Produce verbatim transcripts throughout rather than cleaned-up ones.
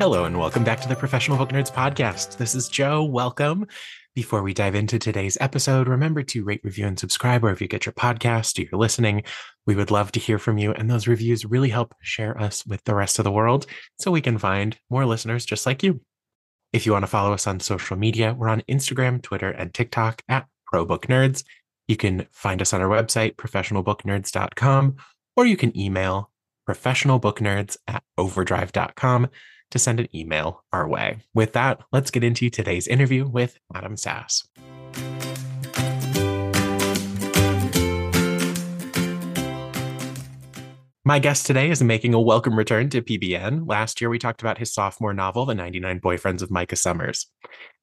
Hello and welcome back to the Professional Book Nerds Podcast. This is Joe. Welcome. Before we dive into today's episode, remember to rate, review, and subscribe wherever you get your podcast or you're listening. We would love to hear from you, and those reviews really help share us with the rest of the world so we can find more listeners just like you. If you want to follow us on social media, we're on Instagram, Twitter, and TikTok at ProBookNerds. You can find us on our website, professional book nerds dot com, or you can email professionalbooknerds at overdrive dot com. to send an email our way. With that, let's get into today's interview with Adam Sass. My guest today is making a welcome return to P B N. Last year, we talked about his sophomore novel, The ninety-nine Boyfriends of Micah Summers.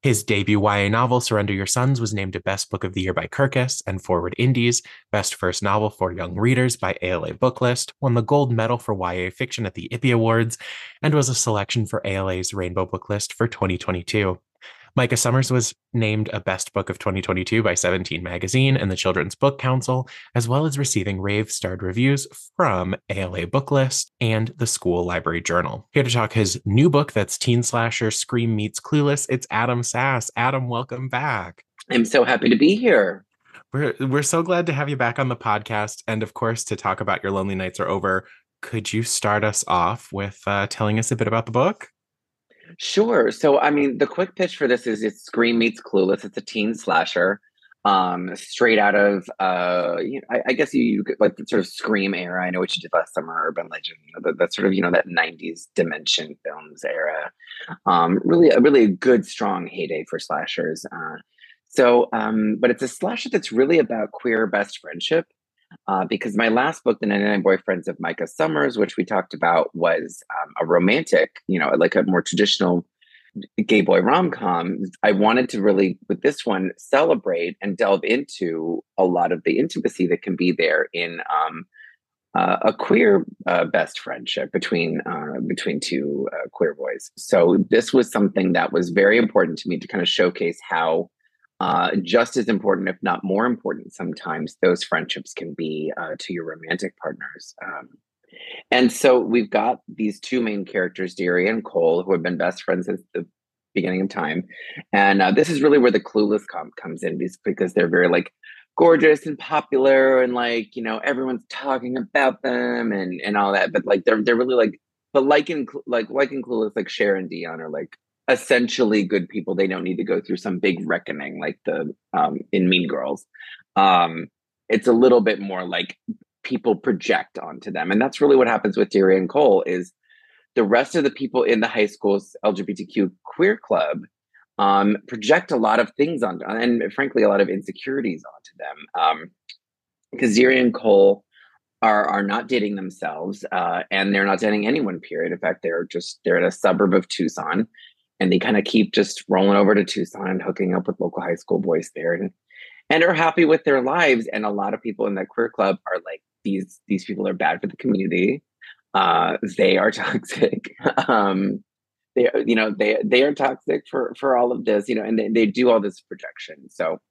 His debut Y A novel, Surrender Your Sons, was named a Best Book of the Year by Kirkus and Forward Indies, Best First Novel for Young Readers by A L A Booklist, won the gold medal for Y A fiction at the Ippy Awards, and was a selection for A L A's Rainbow Booklist for twenty twenty-two. Micah Summers was named a Best Book of twenty twenty-two by Seventeen Magazine and the Children's Book Council, as well as receiving rave-starred reviews from A L A Booklist and the School Library Journal. Here to talk his new book that's teen slasher Scream meets Clueless, it's Adam Sass. Adam, welcome back. I'm so happy to be here. We're, we're so glad to have you back on the podcast, and of course, to talk about Your Lonely Nights Are Over. Could you start us off with uh, telling us a bit about the book? Sure. So, I mean, the quick pitch for this is it's Scream meets Clueless. It's a teen slasher, um, straight out of, uh, you know, I, I guess you, you could, like, sort of Scream era. I Know What You Did Last Summer, Urban Legend, you know, that, that sort of, you know, that nineties dimension films era. Um, really, a really good, strong heyday for slashers. Uh, so, um, but it's a slasher that's really about queer best friendship. Uh, because my last book, The ninety-nine Boyfriends of Micah Summers, which we talked about, was um, a romantic, you know, like a more traditional gay boy rom-com. I wanted to really, with this one, celebrate and delve into a lot of the intimacy that can be there in um, uh, a queer uh, best friendship between, uh, between two uh, queer boys. So this was something that was very important to me to kind of showcase how Uh, just as important, if not more important, sometimes those friendships can be uh, to your romantic partners. Um, and so we've got these two main characters, Deary and Cole, who have been best friends since the beginning of time. And uh, this is really where the Clueless comp comes in, because they're very like gorgeous and popular, and like, you know, everyone's talking about them and and all that. But like they're they're really like, but like in like like in Clueless, like Cher and Dion are like essentially good people. They don't need to go through some big reckoning like the um in Mean Girls. Um it's a little bit more like people project onto them, and that's really what happens with Deary and Cole. Is the rest of the people in the high school's L G B T Q queer club um project a lot of things on, and frankly a lot of insecurities onto them, um because Deary and Cole Are, are not dating themselves, uh and they're not dating anyone, period. In fact, they're just they're in a suburb of Tucson. And they kind of keep just rolling over to Tucson and hooking up with local high school boys there, and, and are happy with their lives. And a lot of people in that queer club are like, these these people are bad for the community. Uh, they are toxic. um, they you know they they are toxic for for all of this. You know, and they, they do all this projection. So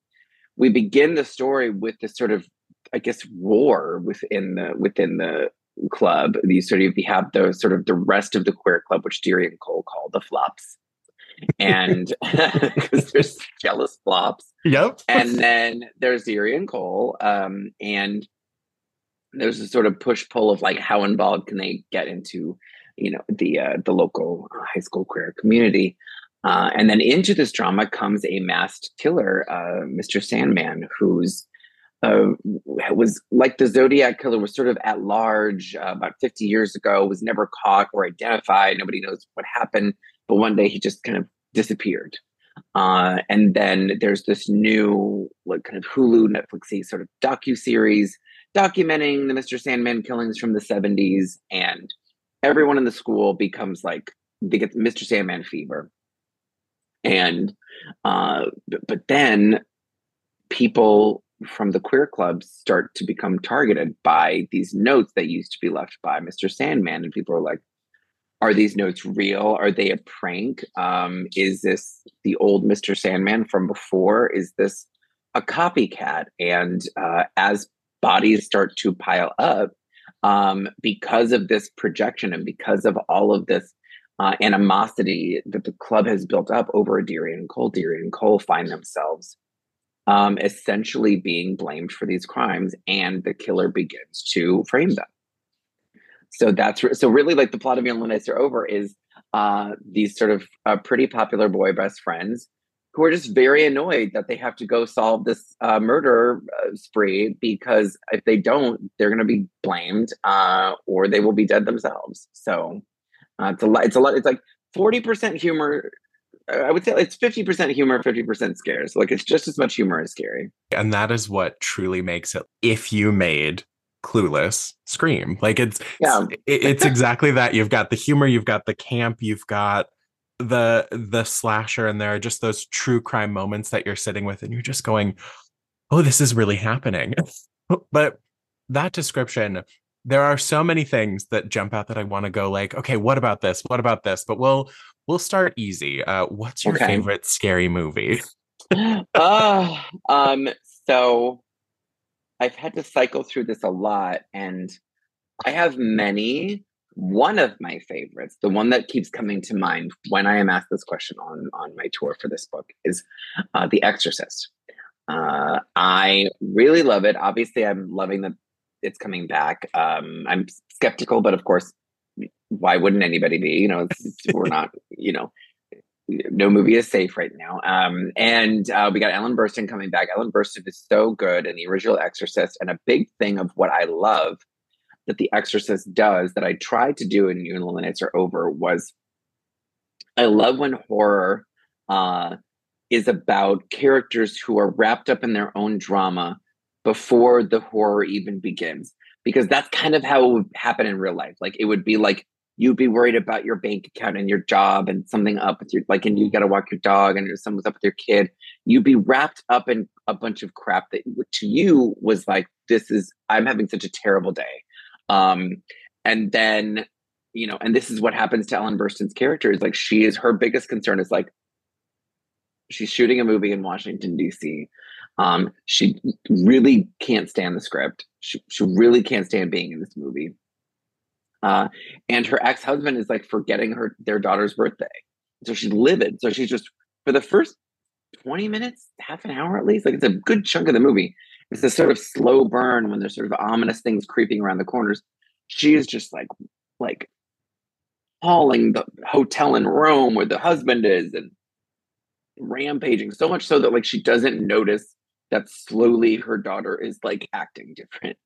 we begin the story with this sort of, I guess, war within the within the club. You sort of you have the sort of the rest of the queer club, which Deary and Cole call the flops. And because there's jealous flops. Yep. And then there's Deary and Cole. Um, and there's a sort of push pull of like, how involved can they get into, you know, the uh, the local uh, high school queer community. Uh, and then into this drama comes a masked killer, uh, Mister Sandman, who's uh, was like the Zodiac killer, was sort of at large uh, about fifty years ago, was never caught or identified. Nobody knows what happened. But one day he just kind of disappeared. Uh, and then there's this new, like, kind of Hulu, Netflix-y sort of docu-series documenting the Mister Sandman killings from the seventies. And everyone in the school becomes like, they get Mister Sandman fever. And, uh, but, but then people from the queer clubs start to become targeted by these notes that used to be left by Mister Sandman. And people are like, are these notes real? Are they a prank? Um, is this the old Mister Sandman from before? Is this a copycat? And uh, as bodies start to pile up, um, because of this projection and because of all of this uh, animosity that the club has built up over Deary and Cole, Deary and Cole find themselves Um, essentially being blamed for these crimes, and the killer begins to frame them. So that's re- so really like the plot of Your Lonely Nights Are Over is uh, these sort of uh, pretty popular boy best friends who are just very annoyed that they have to go solve this uh, murder uh, spree, because if they don't, they're going to be blamed uh, or they will be dead themselves. So uh, it's a lot. It's a lot. It's like forty percent humor. I would say it's fifty percent humor, fifty percent scares. Like, it's just as much humor as scary. And that is what truly makes it, if you made Clueless, Scream. Like, it's yeah. it's, it's exactly that. You've got the humor, you've got the camp, you've got the the slasher, and there are just those true crime moments that you're sitting with and you're just going, oh, this is really happening. But that description, there are so many things that jump out that I want to go like, okay, what about this? What about this? But we'll We'll start easy. Uh, what's your okay. favorite scary movie? uh, um, so I've had to cycle through this a lot, and I have many. One of my favorites, the one that keeps coming to mind when I am asked this question on, on my tour for this book, is uh, The Exorcist. Uh, I really love it. Obviously, I'm loving that it's coming back. Um, I'm skeptical, but of course, why wouldn't anybody be? You know, it's, it's, we're not, you know, no movie is safe right now. Um, and uh, we got Ellen Burstyn coming back. Ellen Burstyn is so good in the original Exorcist. And a big thing of what I love that The Exorcist does that I tried to do in Your Lonely Nights Are Over was, I love when horror uh, is about characters who are wrapped up in their own drama before the horror even begins. Because that's kind of how it would happen in real life. Like, it would be like, you'd be worried about your bank account and your job and something up with your, like, and you got to walk your dog and someone's up with your kid. You'd be wrapped up in a bunch of crap that to you was like, this is, I'm having such a terrible day. Um, and then, you know, and this is what happens to Ellen Burstyn's character is like, she is, her biggest concern is like, she's shooting a movie in Washington, D C. Um, she really can't stand the script. She, she really can't stand being in this movie. Uh, and her ex-husband is like forgetting her, their daughter's birthday. So she's livid. So she's just, for the first twenty minutes, half an hour at least, like it's a good chunk of the movie. It's a sort of slow burn when there's sort of ominous things creeping around the corners. She is just like, like calling the hotel in Rome where the husband is and rampaging, so much so that like she doesn't notice that slowly her daughter is like acting different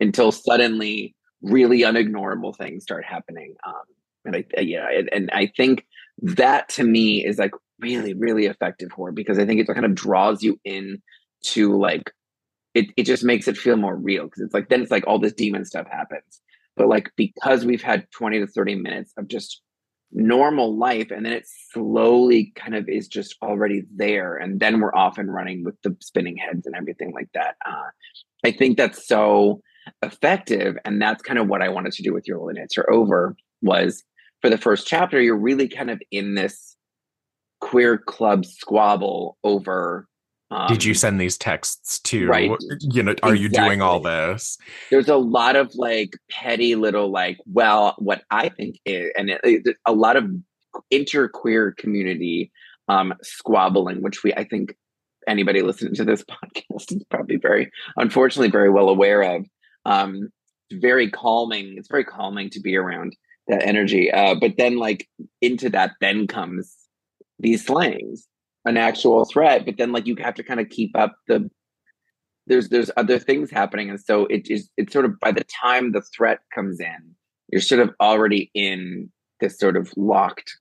until suddenly really unignorable things start happening. Um, and I, yeah, and, and I think that to me is like really, really effective horror, because I think it kind of draws you in to like, it, it just makes it feel more real. Cause it's like, then it's like all this demon stuff happens, but like, because we've had twenty to thirty minutes of just normal life, and then it slowly kind of is just already there, and then we're off and running with the spinning heads and everything like that. uh I think that's so effective, and that's kind of what I wanted to do with Your Lonely Nights Are Over. Was for the first chapter, you're really kind of in this queer club squabble over um, did you send these texts to, right, you know, are exactly. you doing all this? There's a lot of like petty little like, well, what I think is, and it, it, a lot of inter-queer community um, squabbling, which we, I think anybody listening to this podcast is probably very, unfortunately, very well aware of. Um, very calming. It's very calming to be around that energy. Uh, but then like into that then comes these slangs, an actual threat, but then like you have to kind of keep up the, there's there's other things happening, and so it is, it's sort of by the time the threat comes in, you're sort of already in this sort of locked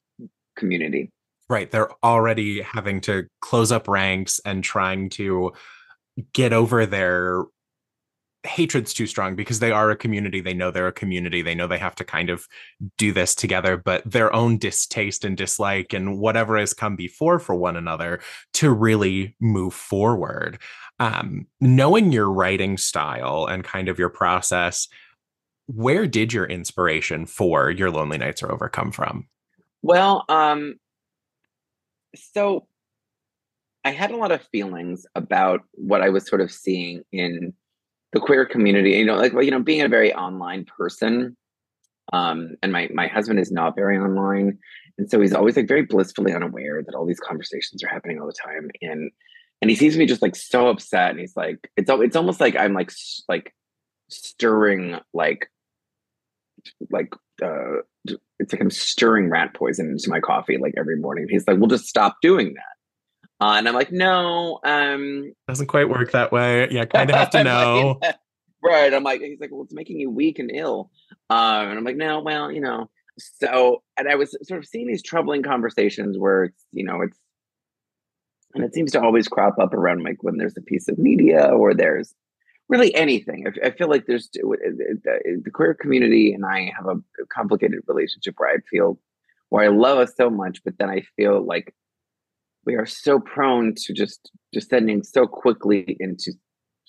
community. Right. They're already having to close up ranks and trying to get over their hatred's too strong, because they are a community. They know they're a community. They know they have to kind of do this together, but their own distaste and dislike and whatever has come before for one another to really move forward. Um, knowing your writing style and kind of your process, where did your inspiration for Your Lonely Nights Are Over come from? Well, um, so I had a lot of feelings about what I was sort of seeing in the queer community, you know, like, you know, being a very online person. Um, and my, my husband is not very online. And so he's always like very blissfully unaware that all these conversations are happening all the time. And, and he sees me just like so upset. And he's like, it's, it's almost like I'm like, like stirring, like, like, uh, it's like I'm stirring rat poison into my coffee, like every morning. He's like, we'll just stop doing that. Uh, and I'm like, no, um, doesn't quite work that way. Yeah, kind of have to know, like, yeah. Right? I'm like, he's like, well, it's making you weak and ill. Um, and I'm like, no, well, you know. So, and I was sort of seeing these troubling conversations where it's, you know, it's, and it seems to always crop up around like when there's a piece of media or there's really anything. I, I feel like there's the queer community, and I have a complicated relationship where I feel where I love us so much, but then I feel like we are so prone to just descending so quickly into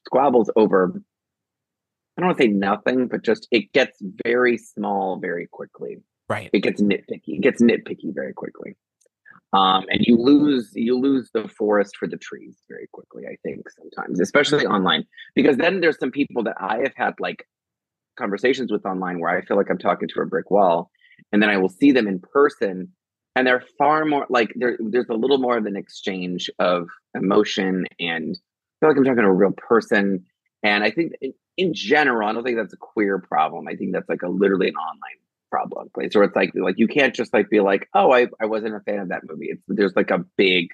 squabbles over, I don't want to say nothing, but just it gets very small very quickly. Right. It gets nitpicky. It gets nitpicky very quickly. Um, and you lose you lose the forest for the trees very quickly, I think, sometimes, especially online. Because then there's some people that I have had like conversations with online where I feel like I'm talking to a brick wall, and then I will see them in person. And they're far more like there, there's a little more of an exchange of emotion, and I feel like I'm talking to a real person. And I think in, in general, I don't think that's a queer problem. I think that's like a literally an online problem. Like, so it's like like you can't just like be like, oh, I, I wasn't a fan of that movie. It's, there's like a big,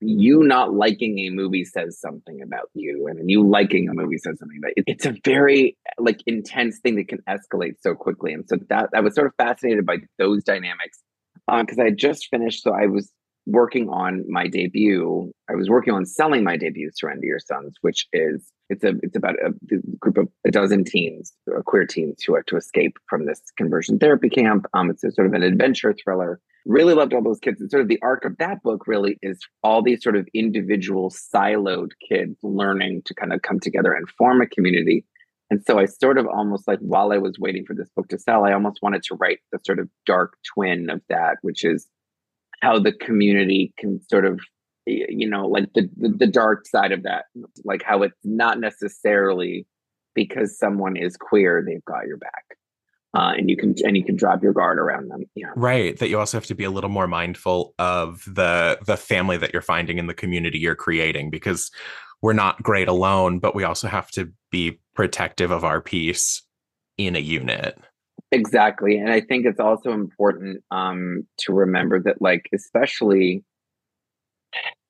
you not liking a movie says something about you, and then you liking a movie says something about you. It's a very like intense thing that can escalate so quickly. And so that I was sort of fascinated by those dynamics. Because um, I had just finished, so I was working on my debut. I was working on selling my debut, Surrender Your Sons, which is, it's a it's about a, a group of a dozen teens, uh, queer teens who have to escape from this conversion therapy camp. Um, it's a, sort of an adventure thriller. Really loved all those kids. And sort of the arc of that book really is all these sort of individual siloed kids learning to kind of come together and form a community. And so I sort of almost like while I was waiting for this book to sell, I almost wanted to write the sort of dark twin of that, which is how the community can sort of, you know, like the, the, the dark side of that, like how it's not necessarily because someone is queer, they've got your back. Uh, and you can and you can drop your guard around them. Yeah. Right. That you also have to be a little more mindful of the the family that you're finding in the community you're creating, because we're not great alone, but we also have to be protective of our peace in a unit. Exactly. And I think it's also important um, to remember that, like, especially,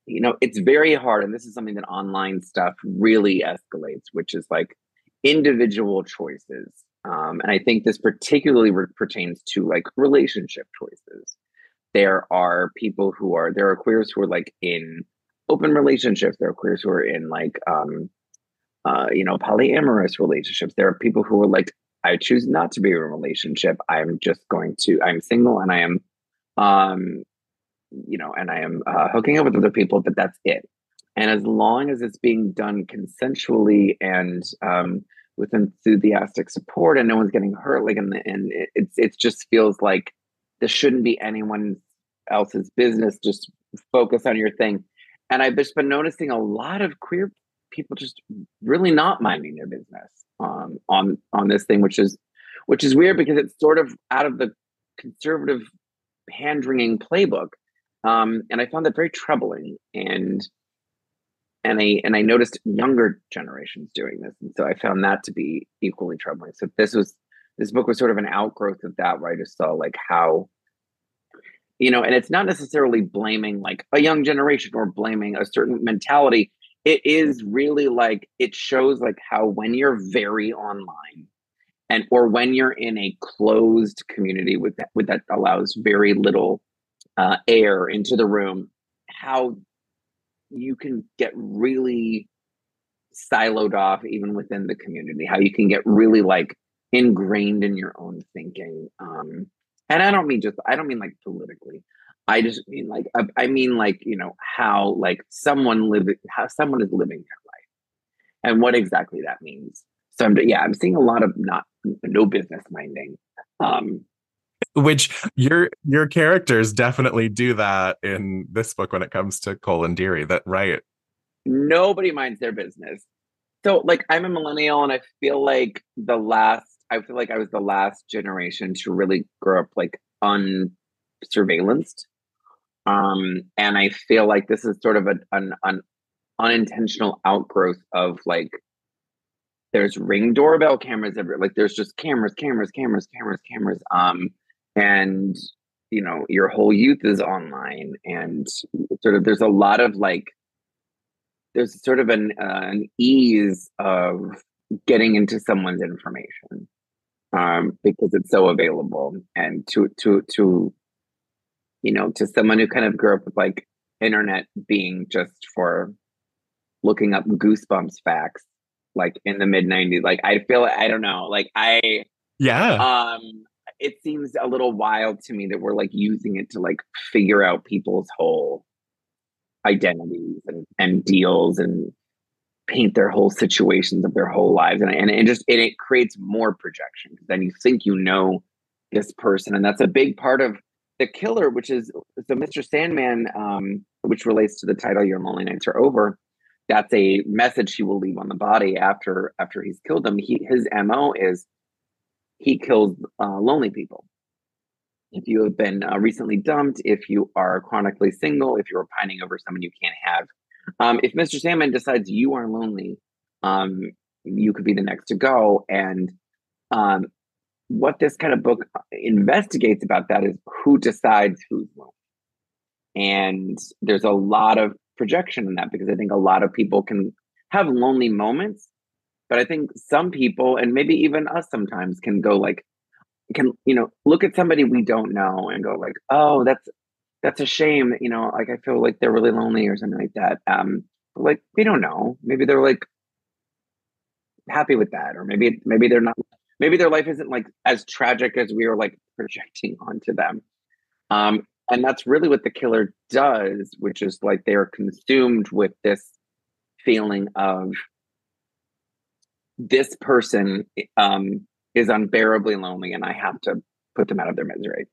you know, it's very hard. And this is something that online stuff really escalates, which is like individual choices. Um, and I think this particularly re- pertains to like relationship choices. There are people who are, there are queers who are like in open relationships. There are queers who are in like, um, uh, you know, polyamorous relationships. There are people who are like, I choose not to be in a relationship. I'm just going to, I'm single and I am, um, you know, and I am uh, hooking up with other people, but that's it. And as long as it's being done consensually and, um, with enthusiastic support and no one's getting hurt, like, and the, and it's it just feels like this shouldn't be anyone else's business. Just focus on your thing. And I've just been noticing a lot of queer people just really not minding their business um, on on this thing, which is which is weird because it's sort of out of the conservative hand-wringing playbook, um, and I found that very troubling. And. And I and I noticed younger generations doing this, and so I found that to be equally troubling. So this was this book was sort of an outgrowth of that, where I just saw like how, you know, and it's not necessarily blaming like a young generation or blaming a certain mentality. It is really like it shows like how when you're very online, and or when you're in a closed community with that, with that allows very little uh, air into the room, how you can get really siloed off even within the community, how you can get really like ingrained in your own thinking. Um, and I don't mean just, I don't mean like politically. I just mean like, I, I mean like, you know, how like someone living, how someone is living their life and what exactly that means. So I'm, yeah, I'm seeing a lot of not, no business minding. Um, Which your your characters definitely do that in this book when it comes to Cole and Deary. That right? Nobody minds their business. So, like, I'm a millennial, and I feel like the last. I feel like I was the last generation to really grow up like unsurveillanced. Um, and I feel like this is sort of a, an an unintentional outgrowth of like. There's Ring doorbell cameras everywhere. Like, there's just cameras, cameras, cameras, cameras, cameras. Um. And, you know, your whole youth is online, and sort of there's a lot of like, there's sort of an, uh, an ease of getting into someone's information um, because it's so available. And to, to, to, you know, to someone who kind of grew up with like internet being just for looking up Goosebumps facts, like in the mid nineties, like I feel, I don't know, like I, yeah. Um, it seems a little wild to me that we're like using it to like figure out people's whole identities and, and deals and paint their whole situations of their whole lives. And, and it just, it, it creates more projection because then you think, you know, this person. And that's a big part of The Killer, which is so Mister Sandman, um, which relates to the title, Your Lonely Nights Are Over. That's a message he will leave on the body after, after he's killed them. He, his M O is, he kills uh, lonely people. If you have been uh, recently dumped, if you are chronically single, if you're pining over someone you can't have, um, if Mister Sandman decides you are lonely, um, you could be the next to go. And um, what this kind of book investigates about that is who decides who's lonely. And there's a lot of projection in that because I think a lot of people can have lonely moments. But I think some people, and maybe even us sometimes, can go like, can, you know, look at somebody we don't know and go like, oh, that's, that's a shame. You know, like, I feel like they're really lonely or something like that. Um, but like, we don't know. Maybe they're like happy with that. Or maybe, maybe they're not, maybe their life isn't like as tragic as we are like projecting onto them. Um, and that's really what The Killer does, which is like, they are consumed with this feeling of, this person um, is unbearably lonely and I have to put them out of their misery.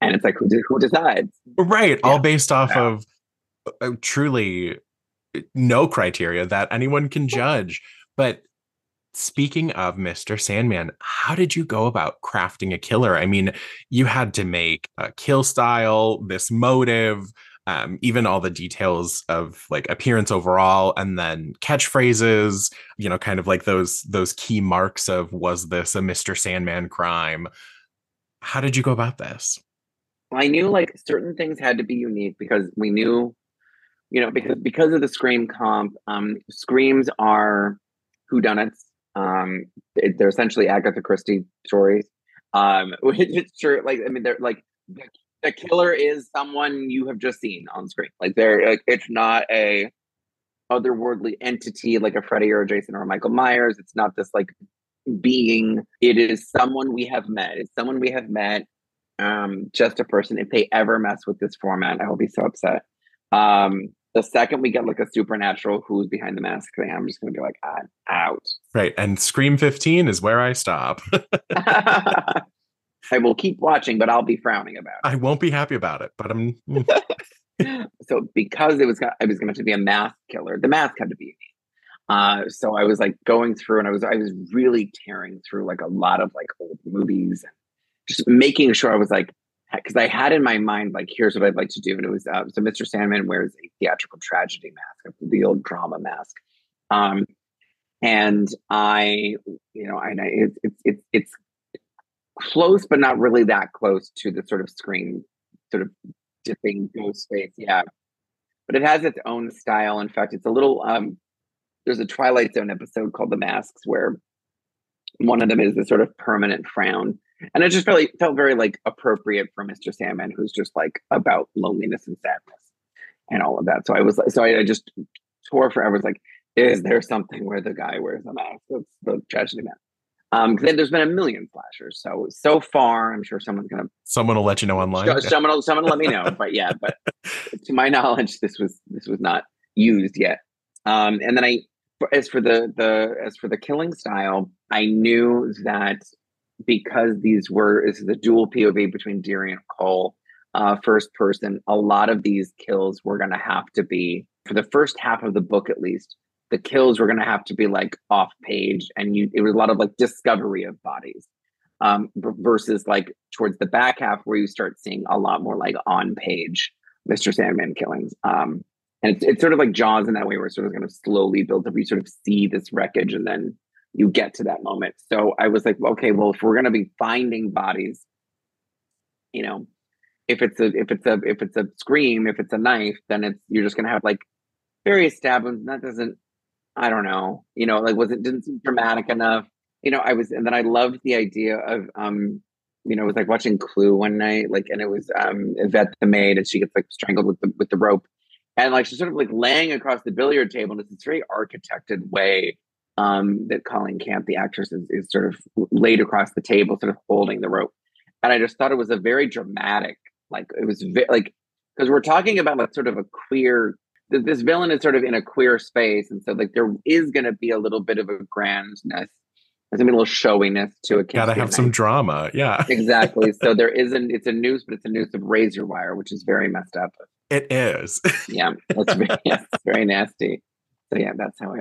And it's like, who, who decides? Right. Yeah. All based off yeah. of uh, truly no criteria that anyone can judge. But speaking of Mister Sandman, how did you go about crafting a killer? I mean, you had to make a kill style, this motive, Um, even all the details of like appearance overall, and then catchphrases, you know, kind of like those those key marks of, was this a Mister Sandman crime? How did you go about this? I knew like certain things had to be unique because we knew, you know, because because of the Scream comp, um, Screams are whodunits. Um, they're essentially Agatha Christie stories, um, which is true. Like, I mean, they're like, the killer is someone you have just seen on screen. Like, they're, like, it's not a otherworldly entity like a Freddy or a Jason or a Michael Myers. It's not this like being. It is someone we have met. It's someone we have met. Um, just a person. If they ever mess with this format, I will be so upset. Um, the second we get like a supernatural who's behind the mask thing, I'm just going to be like, I'm out. Right, and Scream fifteen is where I stop. I will keep watching, but I'll be frowning about it. I won't be happy about it, but I'm... So because it was, I was going to be a mask killer, the mask had to be unique. Uh, so I was like going through and I was I was really tearing through like a lot of like old movies, and just making sure I was like, because I had in my mind, like, here's what I'd like to do. And it was, uh, so Mister Sandman wears a theatrical tragedy mask, the old drama mask. Um, and I, you know, I, it, it, it, it's, close, but not really that close to the sort of Scream, sort of dipping ghost face. Yeah. But it has its own style. In fact, it's a little, um, there's a Twilight Zone episode called The Masks where one of them is the sort of permanent frown. And it just felt, like, felt very like appropriate for Mister Sandman, who's just like about loneliness and sadness and all of that. So I was like, so I, I just tore forever. I was like, is there something where the guy wears a mask? That's the tragedy man. Um, then there's been a million slashers. So, so far, I'm sure someone's going to... Someone will let you know online. Show, someone will someone will let me know. But yeah, but to my knowledge, this was this was not used yet. Um, and then I, as for the, the, as for the killing style, I knew that because these were, this is the dual P O V between Deary and Cole, uh, first person, a lot of these kills were going to have to be, for the first half of the book at least, the kills were going to have to be like off page, and you, it was a lot of like discovery of bodies, um, b- versus like towards the back half where you start seeing a lot more like on page Mister Sandman killings. Um, and it's, it's sort of like Jaws in that way, where it's sort of going to slowly build up. You sort of see this wreckage and then you get to that moment. So I was like, okay, well, if we're going to be finding bodies, you know, if it's a, if it's a, if it's a scream, if it's a knife, then it's, you're just going to have like various stab wounds. That doesn't, I don't know, you know, like, was it didn't seem dramatic enough, you know, I was, and then I loved the idea of, um, you know, it was like watching Clue one night, like, and it was um, Yvette the maid, and she gets like strangled with the, with the rope, and like, she's sort of like laying across the billiard table, and it's this very architected way um, that Colleen Camp, the actress, is, is sort of laid across the table, sort of holding the rope. And I just thought it was a very dramatic, like, it was vi- like, because we're talking about like sort of a queer, this villain is sort of in a queer space. And so like, there is going to be a little bit of a grandness. There's going to be a little showiness to it. Gotta have night. Some drama. Yeah, exactly. So there isn't, it's a noose, but it's a noose of razor wire, which is very messed up. It is. Yeah. That's very, yes, very nasty. So yeah, that's how I,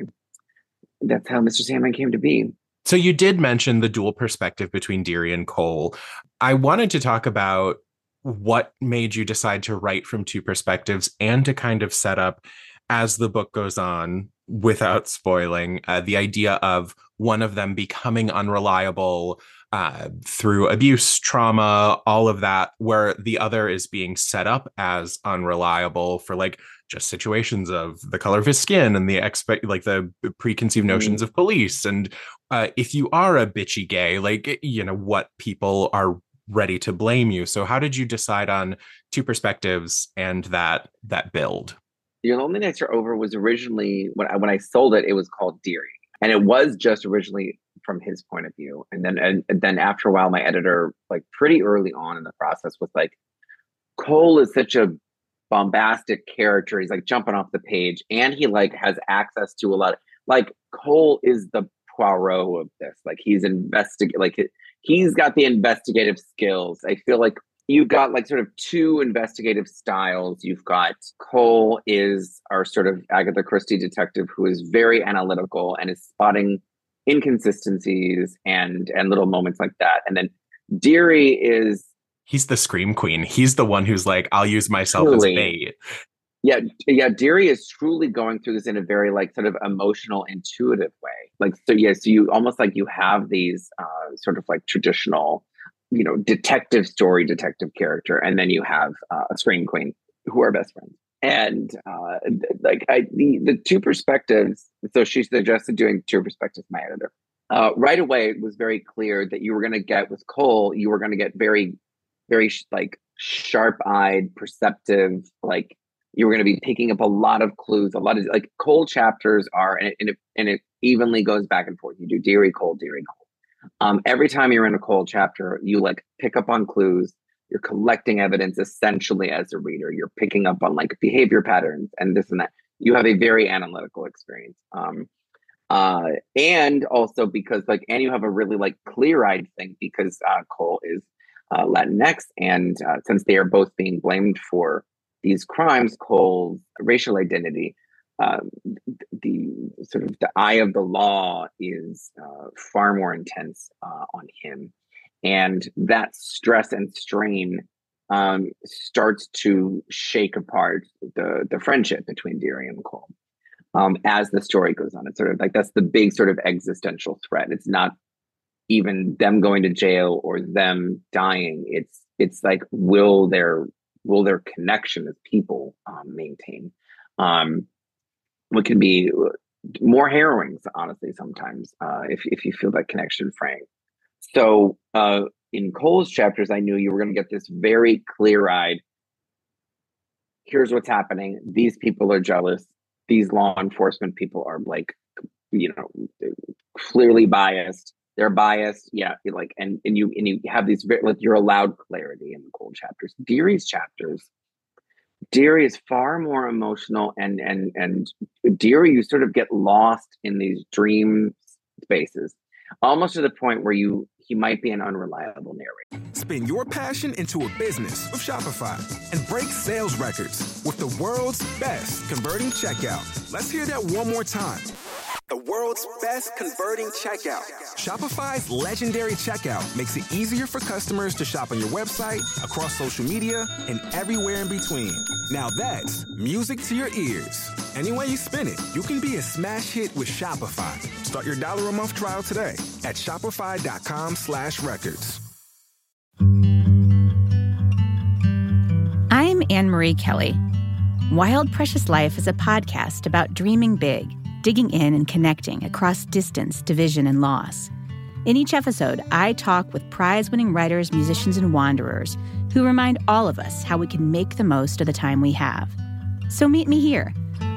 that's how Mister Sandman came to be. So you did mention the dual perspective between Deary and Cole. I wanted to talk about what made you decide to write from two perspectives and to kind of set up, as the book goes on, without spoiling, uh, the idea of one of them becoming unreliable uh, through abuse, trauma, all of that, where the other is being set up as unreliable for like just situations of the color of his skin and the expect like the preconceived notions mm-hmm. of police. And uh, if you are a bitchy gay, like, you know, what people are ready to blame you. So how did you decide on two perspectives and that that build? Your Lonely Nights Are Over was originally, when I, when I sold it, it was called Deary. And it was just originally from his point of view. And then and, and then after a while, my editor, like pretty early on in the process, was like, Cole is such a bombastic character. He's like jumping off the page. And he like has access to a lot of, like, Cole is the Poirot of this. Like, he's investigating, like it, he's got the investigative skills. I feel like you've got like sort of two investigative styles. You've got Cole is our sort of Agatha Christie detective who is very analytical and is spotting inconsistencies and and little moments like that. And then Deary is... He's the scream queen. He's the one who's like, I'll use myself truly, as bait. Yeah, yeah. Deary is truly going through this in a very like sort of emotional, intuitive way. Like, so yeah, so you almost like you have these uh, sort of like traditional, you know, detective story, detective character. And then you have uh, a scream queen who are best friends. And uh, like I, the, the two perspectives. So she suggested doing two perspectives, my editor. Uh, right away, it was very clear that you were going to get with Cole, you were going to get very, very like sharp-eyed, perceptive, like, you were going to be picking up a lot of clues, a lot of like Cole chapters are, and it, and it, and it evenly goes back and forth. You do Deary, Cole, Deary, Cole. Um, every time you're in a Cole chapter, you like pick up on clues. You're collecting evidence essentially as a reader. You're picking up on like behavior patterns and this and that. You have a very analytical experience. Um, uh, and also because like, and you have a really like clear-eyed thing because uh, Cole is uh, Latinx. And uh, since they are both being blamed for these crimes, Cole's racial identity, um, the sort of the eye of the law is uh, far more intense uh, on him. And that stress and strain um, starts to shake apart the, the friendship between Deary and Cole um, as the story goes on. It's sort of like, that's the big sort of existential threat. It's not even them going to jail or them dying. It's, it's like, will their Will their connection as people um, maintain? Um, what can be more harrowing, honestly, sometimes, uh, if if you feel that connection fraying. So uh, in Cole's chapters, I knew you were going to get this very clear-eyed, here's what's happening. These people are jealous. These law enforcement people are like, you know, clearly biased. They're biased. Yeah. Like, and, and you, and you have these, like, you're allowed clarity in the Cole chapters. Deary's chapters. Deary is far more emotional, and, and, and Deary, you sort of get lost in these dream spaces, almost to the point where you, he might be an unreliable narrator. Spin your passion into a business with Shopify and break sales records with the world's best converting checkout. Let's hear that one more time. The world's best converting checkout. Shopify's legendary checkout makes it easier for customers to shop on your website, across social media, and everywhere in between. Now that's music to your ears. Any way you spin it, you can be a smash hit with Shopify. Start your dollar a month trial today at shopify.com slash records. I'm Anne-Marie Kelly. Wild Precious Life is a podcast about dreaming big, digging in and connecting across distance, division, and loss. In each episode, I talk with prize-winning writers, musicians, and wanderers who remind all of us how we can make the most of the time we have. So meet me here.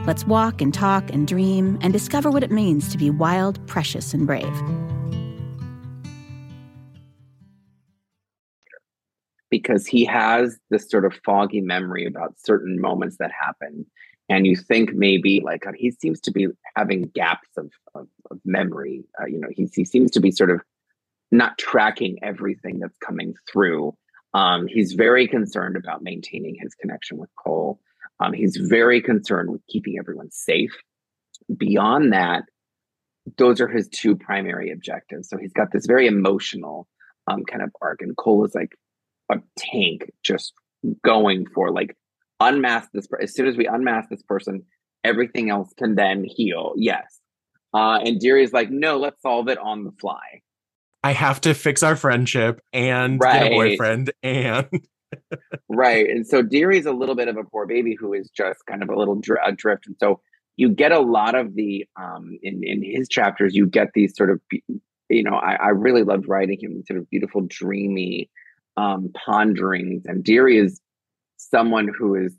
Let's walk and talk and dream and discover what it means to be wild, precious, and brave. Because he has this sort of foggy memory about certain moments that happened. And you think maybe, like, he seems to be having gaps of, of, of memory. Uh, you know, he, he seems to be sort of not tracking everything that's coming through. Um, he's very concerned about maintaining his connection with Cole. Um, he's very concerned with keeping everyone safe. Beyond that, those are his two primary objectives. So he's got this very emotional um, kind of arc. And Cole is like a tank just going for, like, unmask this person. As soon as we unmask this person, everything else can then heal. Yes. Uh, and Deary's like, no, let's solve it on the fly. I have to fix our friendship and right. get a boyfriend. And right. And so Deary's a little bit of a poor baby who is just kind of a little dr- adrift. And so you get a lot of the, um, in, in his chapters, you get these sort of, you know, I, I really loved writing him sort of beautiful, dreamy um, ponderings. And Deary is someone who is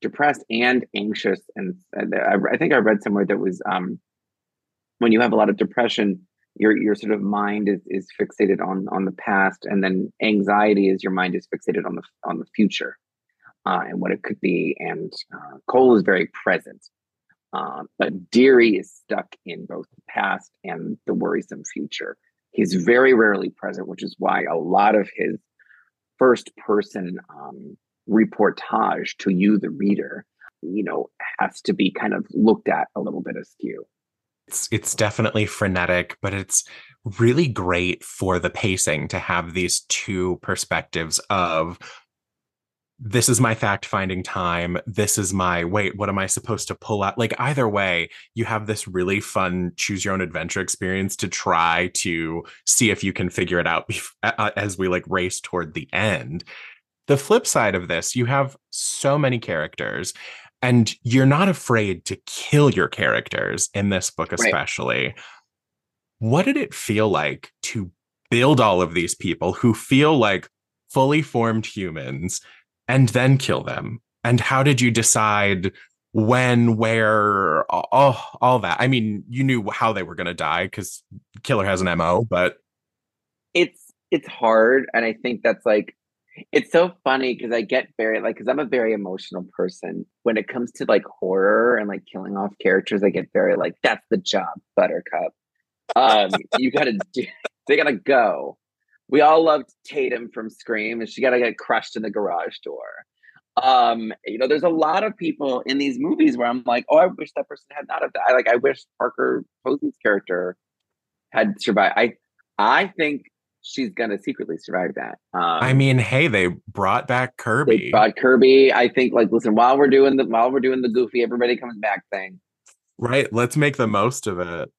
depressed and anxious. And I think I read somewhere that was um, when you have a lot of depression, your your sort of mind is, is fixated on on the past. And then anxiety is your mind is fixated on the on the future uh, and what it could be. And uh, Cole is very present. Uh, but Deary is stuck in both the past and the worrisome future. He's very rarely present, which is why a lot of his first person um, reportage to you, the reader, you know, has to be kind of looked at a little bit askew. It's it's definitely frenetic, but it's really great for the pacing to have these two perspectives of, this is my fact-finding time, this is my, wait, what am I supposed to pull out? Like, either way, you have this really fun choose-your-own-adventure experience to try to see if you can figure it out as we, like, race toward the end. The flip side of this, you have so many characters, and you're not afraid to kill your characters in this book, especially. Right. What did it feel like to build all of these people who feel like fully formed humans and then kill them? And how did you decide when, where, oh, all that? I mean, you knew how they were going to die because killer has an M O, but it's it's hard. And I think that's like, it's so funny because I get very, like, because I'm a very emotional person. When it comes to, like, horror and, like, killing off characters, I get very, like, that's the job, Buttercup. Um, you gotta do, they gotta go. We all loved Tatum from Scream, and she gotta get crushed in the garage door. Um, you know, there's a lot of people in these movies where I'm like, oh, I wish that person had not have died. Like, I wish Parker Posey's character had survived. I, I think she's going to secretly survive that. Um, I mean, hey, they brought back Kirby. They brought Kirby. I think, like, listen, while we're doing the while we're doing the goofy, everybody comes back thing. Right. Let's make the most of it.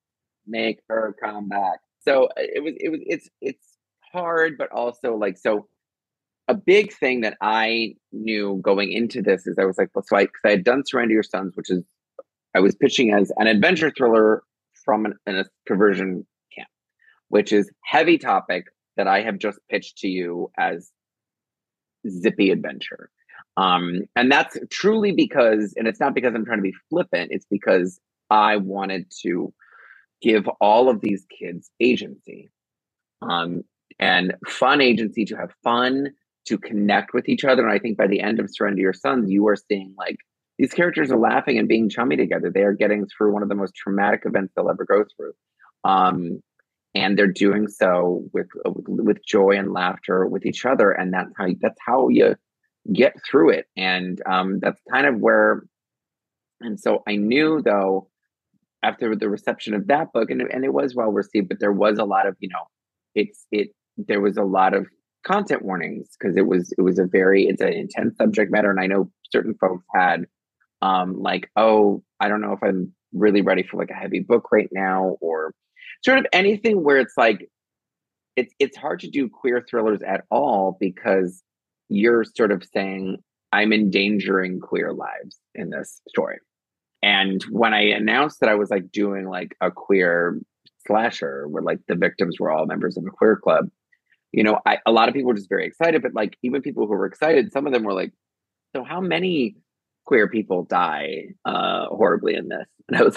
Make her come back. So it was, it was, it's, it's hard, but also, like, so a big thing that I knew going into this is I was like, well, so I, because I had done Surrender Your Sons, which is, I was pitching as an adventure thriller from an, an, a conversion camp, which is heavy topic. that I have just pitched to you as zippy adventure. Um, and that's truly because, and it's not because I'm trying to be flippant, it's because I wanted to give all of these kids agency, um, and fun agency to have fun, to connect with each other. And I think by the end of Surrender Your Sons, you are seeing like, these characters are laughing and being chummy together. They are getting through one of the most traumatic events they'll ever go through. Um, and they're doing so with, with with joy and laughter with each other. And that's how, that's how you get through it. And um, that's kind of where, and so I knew though, after the reception of that book, and, and it was well received, but there was a lot of, you know, it's, it, there was a lot of content warnings because it was, it was a very, it's an intense subject matter. And I know certain folks had, Um, like, oh, I don't know if I'm really ready for like a heavy book right now, or sort of anything where it's like, it's it's hard to do queer thrillers at all because you're sort of saying, I'm endangering queer lives in this story. And when I announced that I was like doing like a queer slasher where like the victims were all members of a queer club, you know, I, a lot of people were just very excited, but like even people who were excited, some of them were like, so how many queer people die uh, horribly in this? And I was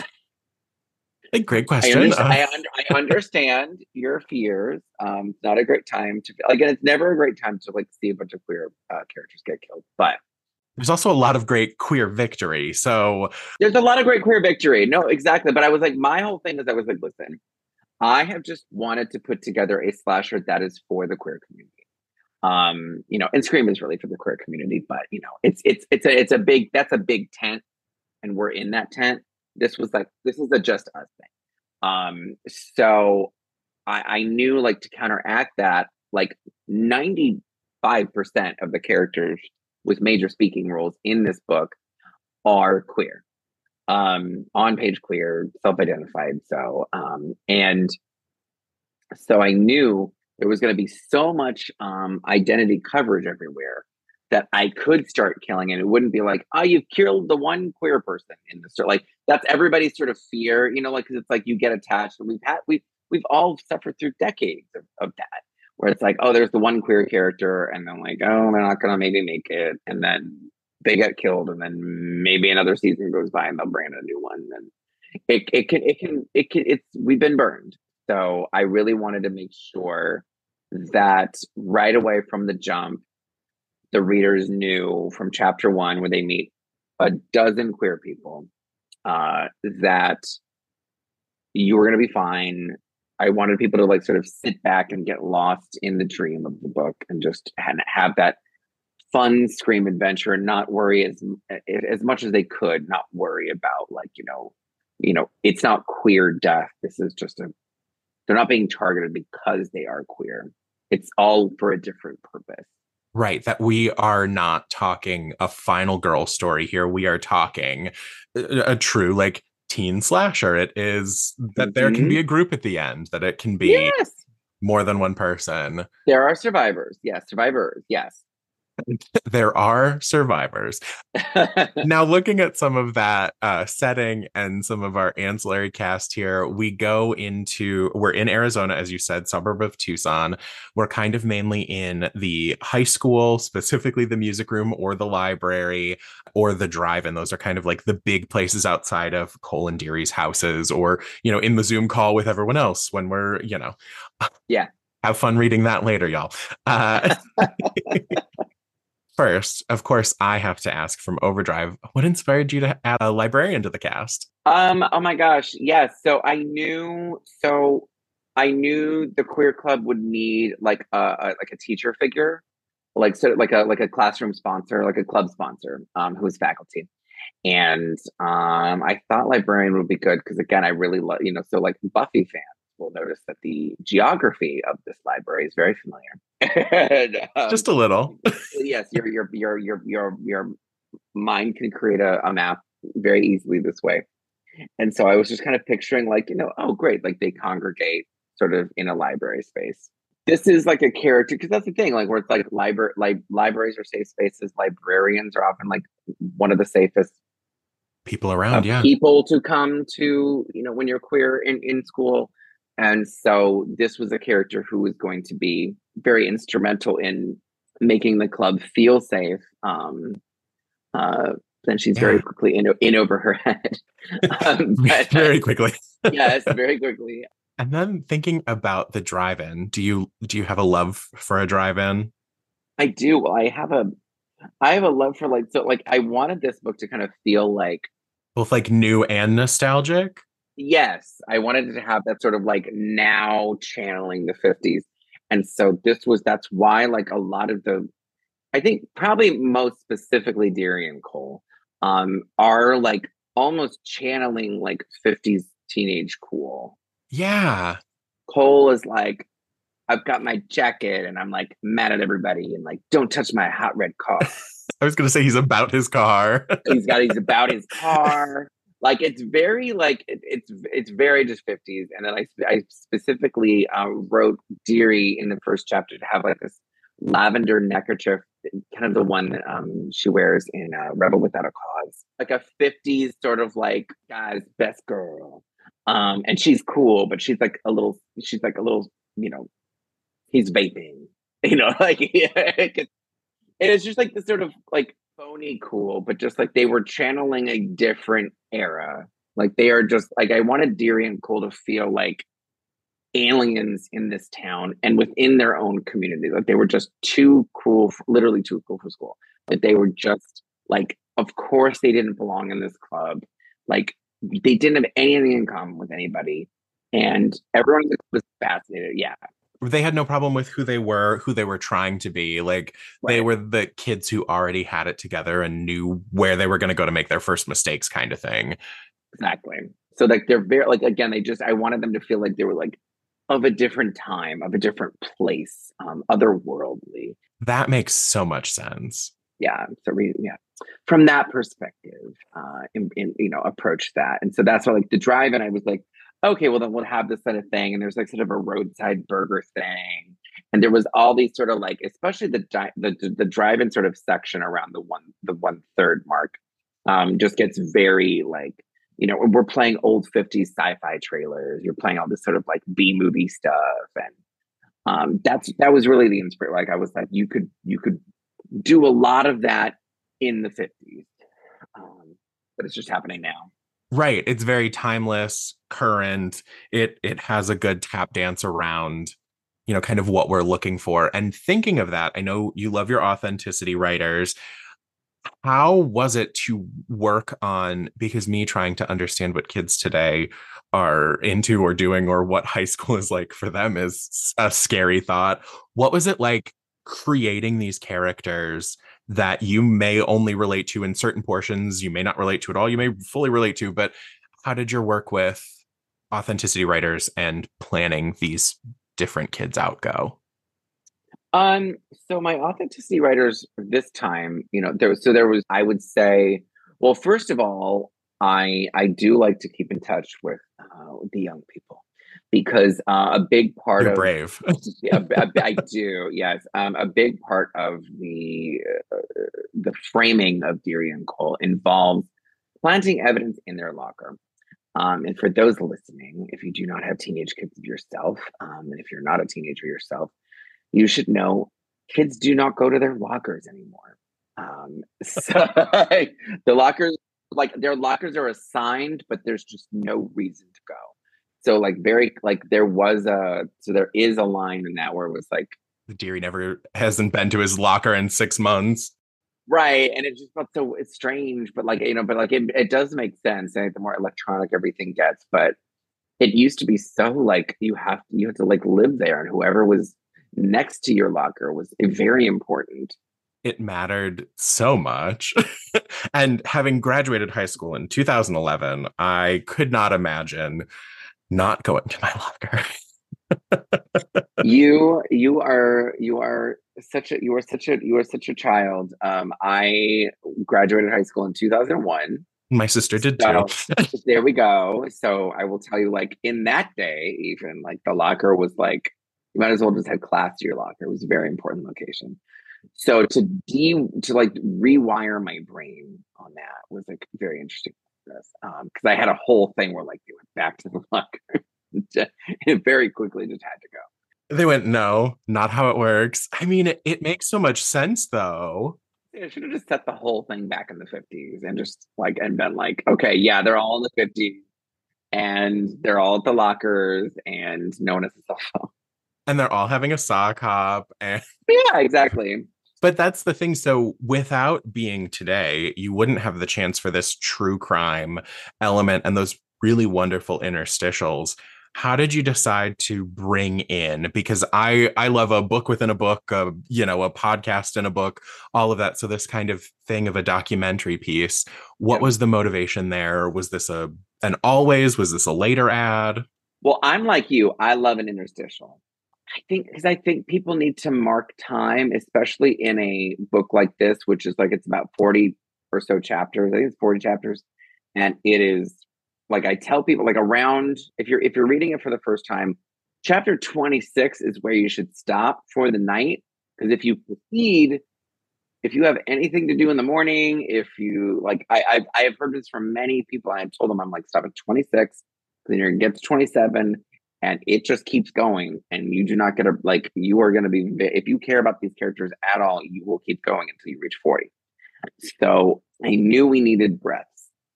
like, great question. I understand, I un- I understand your fears. Um, not a great time to, like, it's never a great time to like see a bunch of queer uh, characters get killed, but there's also a lot of great queer victory. So there's a lot of great queer victory. No, exactly. But I was like, my whole thing is I was like, listen, I have just wanted to put together a slasher that is for the queer community. Um, you know, and Scream is really for the queer community, but you know, it's it's it's a it's a big that's a big tent, and we're in that tent. This was like this is a just us thing. Um, so I, I knew like to counteract that, like ninety-five percent of the characters with major speaking roles in this book are queer, um, on page queer, self-identified. So um, and so I knew there was going to be so much um, identity coverage everywhere that I could start killing. And it wouldn't be like, oh, you've killed the one queer person in the story. Like that's everybody's sort of fear, you know, like, cause it's like you get attached, and we've had, we've, we've all suffered through decades of, of that, where it's like, oh, there's the one queer character. And then like, oh, they're not going to maybe make it. And then they get killed. And then maybe another season goes by and they'll bring in a new one. And it, it can, it can, it can, it's, we've been burned. So I really wanted to make sure that right away from the jump, the readers knew from chapter one, where they meet a dozen queer people, uh, that you were going to be fine. I wanted people to like sort of sit back and get lost in the dream of the book and just have that fun Scream adventure and not worry as as much as they could, not worry about like, you know, you know, it's not queer death. This is just a, they're not being targeted because they are queer. It's all for a different purpose. Right. That we are not talking a final girl story here. We are talking a, a true like teen slasher. It is that there mm-hmm. can be a group at the end, that it can be yes. more than one person. There are survivors. Yes. Survivors. Yes. There are survivors. Now, looking at some of that uh, setting and some of our ancillary cast here, we go into, we're in Arizona, as you said, suburb of Tucson. We're kind of mainly in the high school, specifically the music room or the library or the drive-in. Those are kind of like the big places outside of Cole and Deary's houses, or, you know, in the Zoom call with everyone else when we're, you know. Yeah. Have fun reading that later, y'all. Uh, First, of course, I have to ask from OverDrive, what inspired you to add a librarian to the cast? Um, oh my gosh, yes. So I knew, so I knew the queer club would need like a, a like a teacher figure, like so like a like a classroom sponsor, like a club sponsor, um, who is faculty, and um, I thought librarian would be good because again, I really love you know, so like Buffy fans will notice that the geography of this library is very familiar. And, um, just a little. Yes, your your your your your your mind can create a, a map very easily this way. And so I was just kind of picturing like, you know, oh great, like they congregate sort of in a library space. This is like a character, because that's the thing, like where it's like library like libraries are safe spaces. Librarians are often like one of the safest people around, yeah. People to come to, you know, when you're queer in, in school. And so this was a character who was going to be very instrumental in making the club feel safe. Um, uh, then she's very quickly in, in over her head. Um, but, very quickly. Yes, very quickly. And then thinking about the drive-in, do you do you have a love for a drive-in? I do. Well, I have a I have a love for like so like I wanted this book to kind of feel like both like new and nostalgic. Yes, I wanted it to have that sort of like now channeling the fifties. And so this was that's why like a lot of the I think probably most specifically Deary and Cole um, are like almost channeling like fifties teenage cool. Yeah. Cole is like, I've got my jacket and I'm like mad at everybody and like, don't touch my hot red car. I was going to say he's about his car. he's got, he's about his car. Like it's very like, it, it's, it's very just fifties. And then I, I specifically uh, wrote Deary in the first chapter to have like this lavender neckerchief, kind of the one that um, she wears in uh, Rebel Without a Cause. Like a fifties sort of like guy's best girl. Um, and she's cool, but she's like a little, she's like a little, you know, he's vaping, you know, like, yeah, it it's just like this sort of like phony cool, but just like they were channeling a different era. Like they are just like, I wanted Deary and Cole to feel like aliens in this town and within their own community. Like they were just too cool, for, literally too cool for school. That they were just like, of course they didn't belong in this club. Like, they didn't have anything in common with anybody. And everyone was fascinated. Yeah. They had no problem with who they were, who they were trying to be. Like right. They were the kids who already had it together and knew where they were going to go to make their first mistakes kind of thing. Exactly. So like they're very, like, again, they just, I wanted them to feel like they were like of a different time, of a different place, um, otherworldly. That makes so much sense. Yeah. So we, yeah. From that perspective, uh, in, in, you know, approach that. And so that's why like the drive in, I was like, okay, well then we'll have this sort of thing. And there's like sort of a roadside burger thing. And there was all these sort of like, especially the, di- the, the, the drive-in sort of section around the one, the one third mark um, just gets very like, you know, we're playing old fifties sci-fi trailers. You're playing all this sort of like B movie stuff. And um, that's, that was really the inspiration. Like I was like, you could, you could do a lot of that in the fifties, um, but it's just happening now. Right. It's very timeless, current. It it has a good tap dance around, you know, kind of what we're looking for. And thinking of that, I know you love your authenticity, writers. How was it to work on, because me trying to understand what kids today are into or doing or what high school is like for them is a scary thought. What was it like creating these characters that you may only relate to in certain portions, you may not relate to at all, you may fully relate to, but how did your work with authenticity writers and planning these different kids out go? Um, so my authenticity writers this time, you know, there was, so there was, I would say, well, first of all, I I do like to keep in touch with uh, the young people. Because uh, a big part You're of brave, yeah, I, I do. Yes, um, a big part of the uh, the framing of Deary and Cole involves planting evidence in their locker. Um, and for those listening, if you do not have teenage kids yourself, um, and if you're not a teenager yourself, you should know kids do not go to their lockers anymore. Um, so the lockers, like their lockers, are assigned, but there's just no reason to go. So like very like there was a so there is a line in that where it was like Deary never hasn't been to his locker in six months. Right. And it just felt so it's strange, but like, you know, but like it, it does make sense. And the more electronic everything gets, but it used to be so like you have you have to like live there. And whoever was next to your locker was very important. It mattered so much. And having graduated high school in two thousand eleven, I could not imagine not going to my locker. you, you are, you are such a, you are such a, you are such a child. Um, I graduated high school in two thousand one. My sister did so, too. There we go. So I will tell you, like in that day, even like the locker was like, you might as well just have class to your locker. It was a very important location. So to de, to like rewire my brain on that was like very interesting. This, um, because I had a whole thing where like they went back to the locker it very quickly just had to go. They went, no, not how it works. I mean, it, it makes so much sense, though. Yeah, should have just set the whole thing back in the fifties and just like, and been like, okay, yeah, they're all in the fifties and they're all at the lockers and no one has a cell phone. And they're all having a sock hop. And... yeah, exactly. But that's the thing. So without being today, you wouldn't have the chance for this true crime element and those really wonderful interstitials. How did you decide to bring in? Because I, I love a book within a book, a, you know, a podcast in a book, all of that. So this kind of thing of a documentary piece. What yeah. was the motivation there? Was this a an always? Was this a later ad? Well, I'm like you. I love an interstitial. I think because I think people need to mark time, especially in a book like this, which is like, it's about forty or so chapters. I think it's forty chapters. And it is like, I tell people like around, if you're, if you're reading it for the first time, chapter twenty-six is where you should stop for the night. Because if you proceed, if you have anything to do in the morning, if you like, I, I've, I have heard this from many people. I've told them, I'm like, stop at twenty-six, then you're gonna get to twenty-seven. And it just keeps going, and you do not get a, like, you are going to be, if you care about these characters at all, you will keep going until you reach forty. So I knew we needed breaths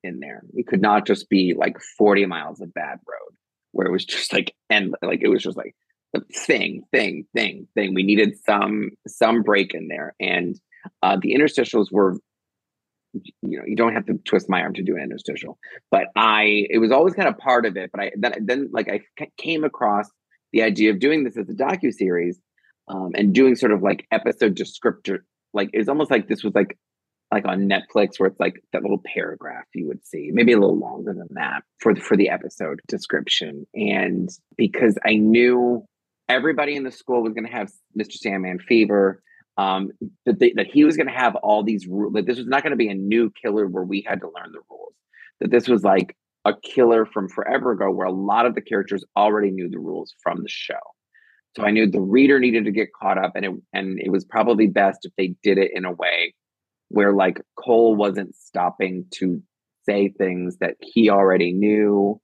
in there. We could not just be like forty miles of bad road where it was just like, and like, it was just like the thing, thing, thing, thing. We needed some, some break in there. And uh, the interstitials were, you know, you don't have to twist my arm to do an interstitial, but I, it was always kind of part of it. But I, then, then like I c- came across the idea of doing this as a docuseries um, and doing sort of like episode descriptor. Like it's almost like this was like, like on Netflix where it's like that little paragraph you would see, maybe a little longer than that for the, for the episode description. And because I knew everybody in the school was going to have Mister Sandman fever. Um, that, they, that he was going to have all these rules, that this was not going to be a new killer where we had to learn the rules, that this was like a killer from forever ago where a lot of the characters already knew the rules from the show. So I knew the reader needed to get caught up, and it, and it was probably best if they did it in a way where like Cole wasn't stopping to say things that he already knew.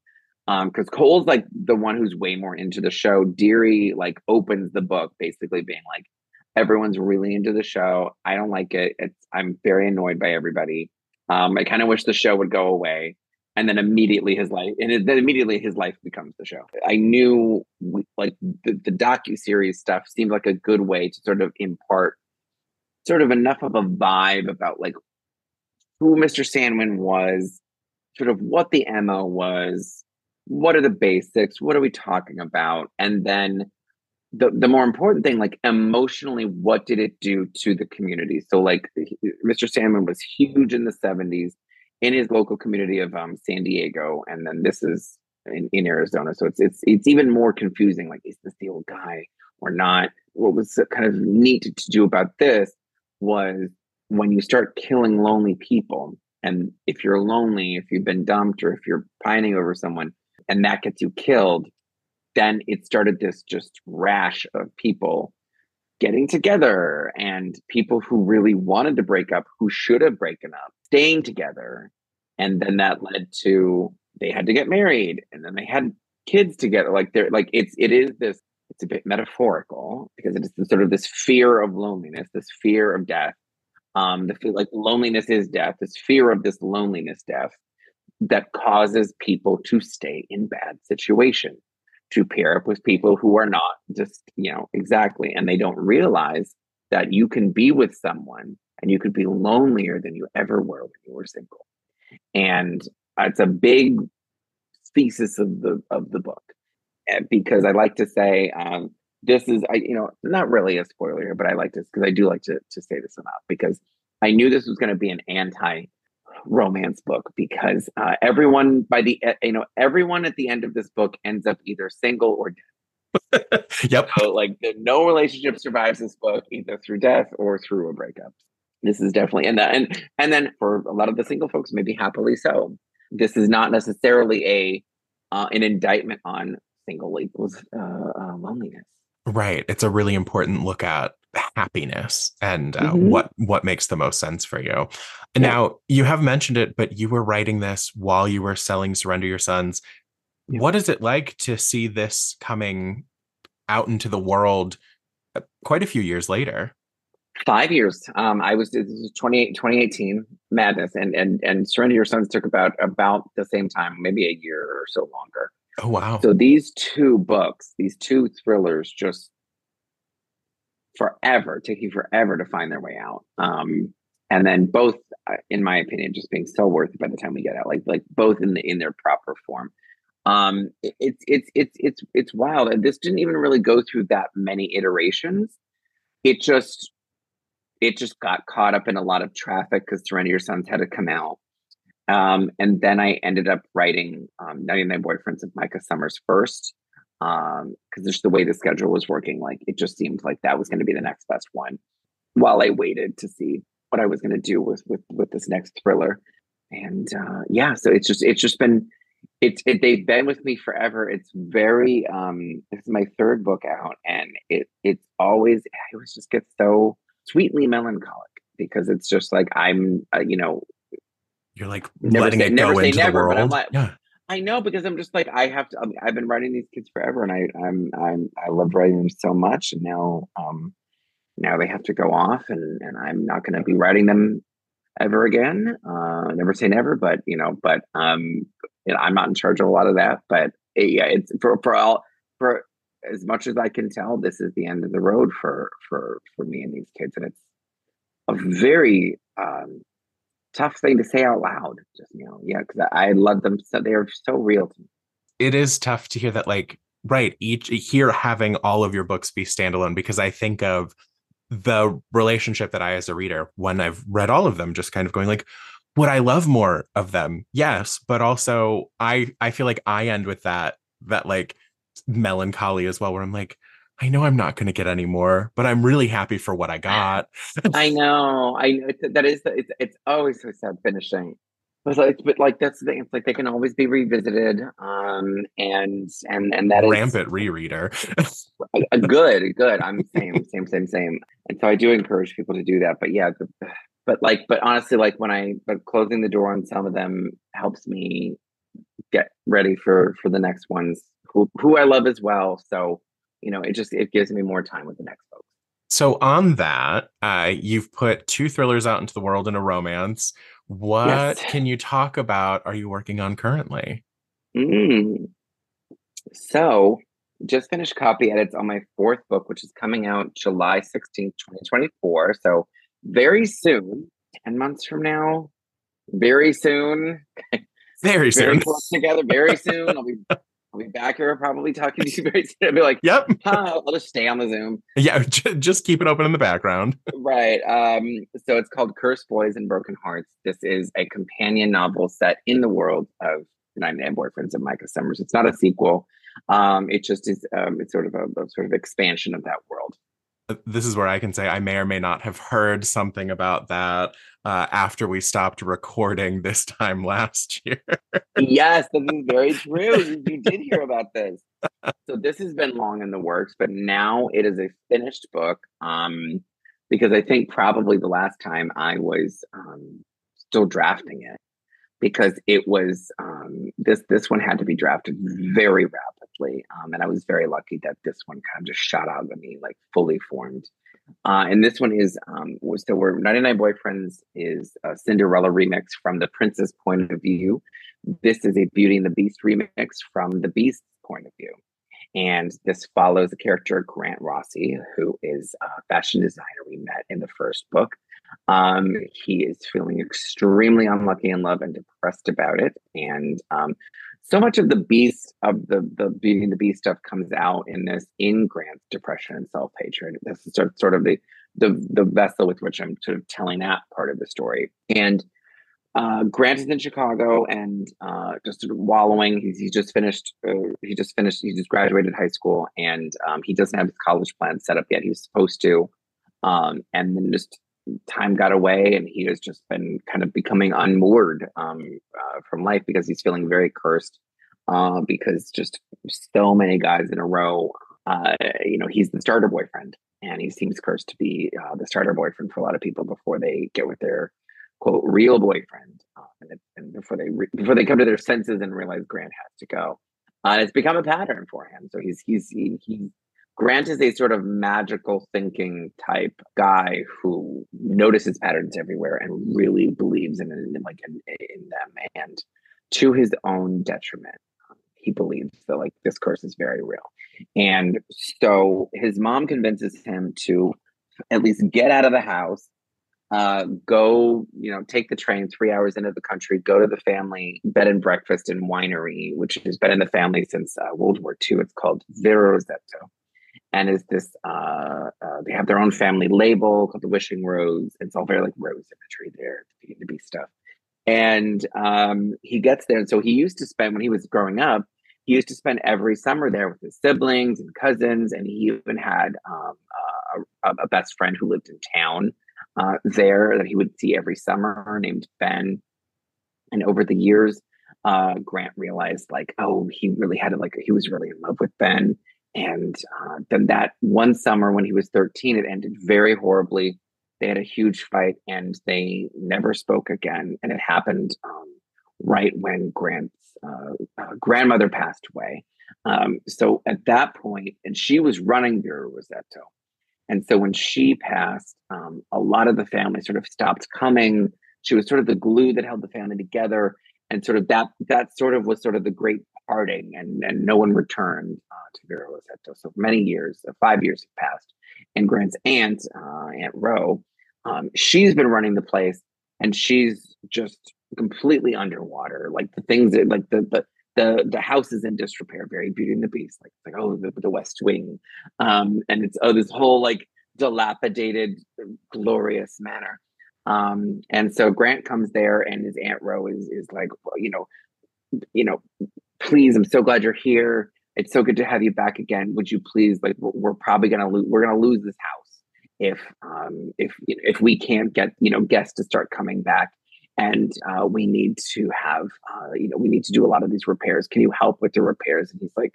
Um, cause Cole's like the one who's way more into the show. Deary like opens the book basically being like, everyone's really into the show. I don't like it. It's, I'm very annoyed by everybody. Um, I kind of wish the show would go away. And then immediately his life, and then immediately his life becomes the show. I knew we, like the, the docuseries stuff seemed like a good way to sort of impart sort of enough of a vibe about like who Mister Sandman was, sort of what the M O was, what are the basics, what are we talking about? And then The the more important thing, like emotionally, what did it do to the community? So like Mister Sandman was huge in the seventies in his local community of um, San Diego. And then this is in, in Arizona. So it's, it's, it's even more confusing. Like, is this the old guy or not? What was kind of neat to do about this was when you start killing lonely people, and if you're lonely, if you've been dumped or if you're pining over someone and that gets you killed, then it started this just rash of people getting together and people who really wanted to break up, who should have broken up, staying together. And then that led to, they had to get married and then they had kids together. Like they're like, it's, it is this, it's a bit metaphorical because it is sort of this fear of loneliness, this fear of death. Um, the feel like loneliness is death, this fear of this loneliness death that causes people to stay in bad situations, to pair up with people who are not just, you know, exactly. And they don't realize that you can be with someone and you could be lonelier than you ever were when you were single. And it's a big thesis of the of the book. And because I like to say, um, this is, I you know, not really a spoiler here, but I like this because I do like to, to say this enough because I knew this was going to be an anti romance book because uh, everyone by the you know everyone at the end of this book ends up either single or dead. Yep. So, like the, no relationship survives this book either through death or through a breakup. This is definitely and that, and and then for a lot of the single folks, maybe happily so. This is not necessarily a uh, an indictment on single equals uh, uh, loneliness. Right. It's a really important look at happiness and uh, mm-hmm. what what makes the most sense for you. And yeah. Now you have mentioned it, but you were writing this while you were selling Surrender Your Sons. Yeah. What is it like to see this coming out into the world quite a few years later? Five years. Um, I was, was twenty eighteen, Madness, and and and Surrender Your Sons took about about the same time, maybe a year or so longer. Oh, wow. So these two books, these two thrillers just forever, taking forever to find their way out. Um, and then both, in my opinion, just being so worth it by the time we get out, like like both in the in their proper form. Um, it's it's it's it's it's wild. And this didn't even really go through that many iterations. It just it just got caught up in a lot of traffic because Surrender Your Sons had to come out. Um, and then I ended up writing um, ninety-nine Boyfriends of Micah Summers first, because um, just the way the schedule was working, like it just seemed like that was going to be the next best one. While I waited to see what I was going to do with with with this next thriller, and uh, yeah, so it's just it's just been it's it, they've been with me forever. It's very um, this is my third book out, and it it's always I always just get so sweetly melancholic because it's just like I'm uh, you know. You're like letting it go into the world. Yeah, I know, because I'm just like I have to. I mean, I've been writing these kids forever, and I, I'm I'm I love writing them so much. And now, um, now they have to go off, and and I'm not going to be writing them ever again. Uh, never say never, but you know, but um, you know, I'm not in charge of a lot of that. But it, yeah, it's for for all for as much as I can tell, this is the end of the road for for for me and these kids, and it's a very um. tough thing to say out loud, just you know, yeah, because I love them so they are so real to me. It is tough to hear that, like, right, each here having all of your books be standalone, because I think of the relationship that I, as a reader, when I've read all of them, just kind of going like, would I love more of them? Yes, but also I I feel like I end with that that like melancholy as well, where I'm like, I know I'm not going to get any more, but I'm really happy for what I got. I know. I know that is, it's, it's always so sad finishing. But like, but like, that's the thing. It's like, they can always be revisited. Um, and, and, and that rampant is rampant rereader. good, good. I'm same, same, same, same. And so I do encourage people to do that, but yeah, the, but like, but honestly, like when I, but closing the door on some of them helps me get ready for, for the next ones who, who I love as well. So, you know, it just, it gives me more time with the next folks. So on that, uh, you've put two thrillers out into the world and a romance. What yes. can you talk about? Are you working on currently? Mm. So just finished copy edits on my fourth book, which is coming out July sixteenth, twenty twenty-four. So very soon, ten months from now, very soon. Very soon. Very close together, very soon. I'll be... I'll be back here probably talking to you very soon. I'll be like, yep. Huh, I'll just stay on the Zoom. Yeah, just keep it open in the background. Right. Um, so it's called Cursed Boys and Broken Hearts. This is a companion novel set in the world of The ninety-nine Boyfriends of Micah Summers. It's not a sequel. Um, it just is um, it's sort of a, a sort of expansion of that world. This is where I can say I may or may not have heard something about that uh, after we stopped recording this time last year. Yes, this is very true. You, you did hear about this. So this has been long in the works, but now it is a finished book um, because I think probably the last time I was um, still drafting it because it was um, this this one had to be drafted very rapidly. Um, and I was very lucky that this one kind of just shot out at me, like fully formed. Uh, and this one is, um, so we're ninety-nine Boyfriends is a Cinderella remix from the Prince's point of view. This is a Beauty and the Beast remix from the Beast's point of view. And this follows the character Grant Rossi, who is a fashion designer we met in the first book. Um, he is feeling extremely unlucky in love and depressed about it. And um, so much of the beast of the, the Beauty and the Beast stuff comes out in this in Grant's depression and self-hatred. This is sort of the, the, the vessel with which I'm sort of telling that part of the story. And uh, Grant is in Chicago and uh, just sort of wallowing. He's, he's just finished, uh, he just finished, he just graduated high school and um, he doesn't have his college plan set up yet. He was supposed to. Um, and then just time got away and he has just been kind of becoming unmoored um, uh, from life because he's feeling very cursed uh, because just so many guys in a row, uh, you know, he's the starter boyfriend and he seems cursed to be uh, the starter boyfriend for a lot of people before they get with their quote real boyfriend uh, and, and before they re- before they come to their senses and realize Grant has to go. Uh, and it's become a pattern for him. So he's, he's, he, he, Grant is a sort of magical thinking type guy who notices patterns everywhere and really believes in, in, like, in, in them. And to his own detriment, he believes that, like, this curse is very real. And so his mom convinces him to at least get out of the house, uh, go, you know, take the train three hours into the country, go to the family bed and breakfast and winery, which has been in the family since uh, World War Two. It's called Verrazzetto. And is this, uh, uh, they have their own family label called the Wishing Rose. It's all very like rose imagery there, Beauty and the Beast stuff. And um, he gets there. And so he used to spend, when he was growing up, he used to spend every summer there with his siblings and cousins. And he even had um, uh, a, a best friend who lived in town uh, there that he would see every summer named Ben. And over the years, uh, Grant realized like, oh, he really had it. Like he was really in love with Ben. And uh, then that one summer when he was thirteen, it ended very horribly. They had a huge fight and they never spoke again. And it happened um, right when Grant's uh, uh, grandmother passed away. Um, so at that point, and she was running Verrazzetto. And so when she passed, um, a lot of the family sort of stopped coming. She was sort of the glue that held the family together. And sort of that that sort of was sort of the great parting, and, and no one returned uh, to Verrazzetto. So many years, uh, five years have passed. And Grant's aunt, uh, Aunt Ro, um, she's been running the place, and she's just completely underwater. Like the things that, like the the the, the house is in disrepair, very Beauty and the Beast, like like oh the, the West Wing, um, and it's oh this whole like dilapidated, glorious manor. Um, and so Grant comes there and his Aunt Ro is, is like, well, you know, you know, please, I'm so glad you're here. It's so good to have you back again. Would you please, like, we're probably going to lose, we're going to lose this house if, um, if, if we can't get, you know, guests to start coming back, and, uh, we need to have, uh, you know, we need to do a lot of these repairs. Can you help with the repairs? And he's like,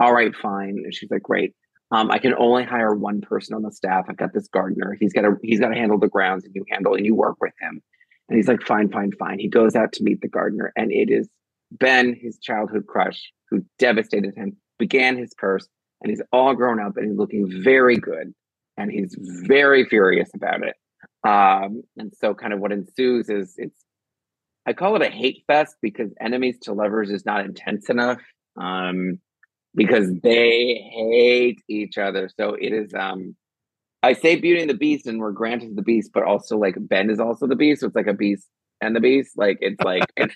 all right, fine. And she's like, great. Um, I can only hire one person on the staff. I've got this gardener. He's got to he's got to handle the grounds, and you handle and you work with him. And he's like, fine, fine, fine. He goes out to meet the gardener, and it is Ben, his childhood crush, who devastated him, began his curse, and he's all grown up and he's looking very good, and he's very furious about it. Um, and so, kind of what ensues is it's I call it a hate fest because enemies to lovers is not intense enough. Um, Because they hate each other. So it is, um, I say Beauty and the Beast, and where Grant is the Beast, but also like Ben is also the Beast. So it's like a Beast and the Beast. Like it's like, it's,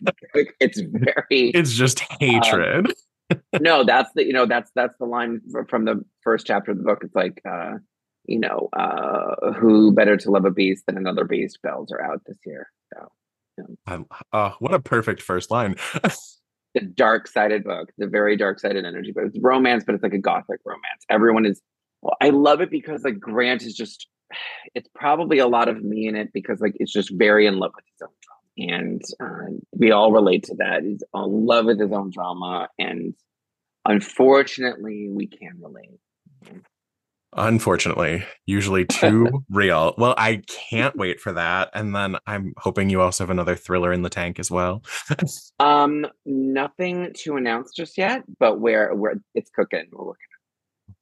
it's very. It's just hatred. Um, no, that's the, you know, that's, that's the line from the first chapter of the book. It's like, uh, you know, uh, who better to love a beast than another beast? Bells are out this year. So, um, uh, what a perfect first line. The dark-sided book, the very dark-sided energy, but it's romance, but it's like a gothic romance. Everyone is, well, I love it because like Grant is just, it's probably a lot of me in it because like it's just very in love with his own drama. And uh, we all relate to that. He's in love with his own drama, and unfortunately, we can relate. Unfortunately, usually too real. Well, I can't wait for that. And then I'm hoping you also have another thriller in the tank as well. um, nothing to announce just yet, but we're we're it's cooking. We're working.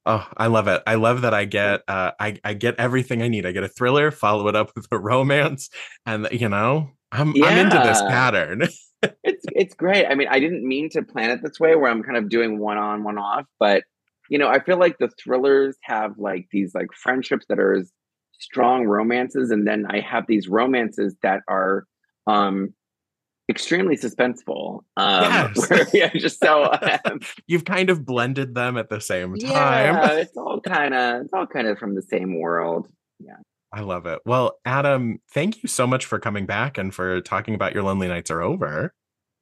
Oh, I love it. I love that I get uh I, I get everything I need. I get a thriller, follow it up with a romance, and you know, I'm yeah. I'm into this pattern. it's it's great. I mean, I didn't mean to plan it this way where I'm kind of doing one on, one off, but you know, I feel like the thrillers have like these like friendships that are strong romances. And then I have these romances that are um, extremely suspenseful. Um, yes. where, yeah, just so um, you've kind of blended them at the same time. Yeah, it's all kind of it's all kind of from the same world. Yeah. I love it. Well, Adam, thank you so much for coming back and for talking about Your Lonely Nights Are Over.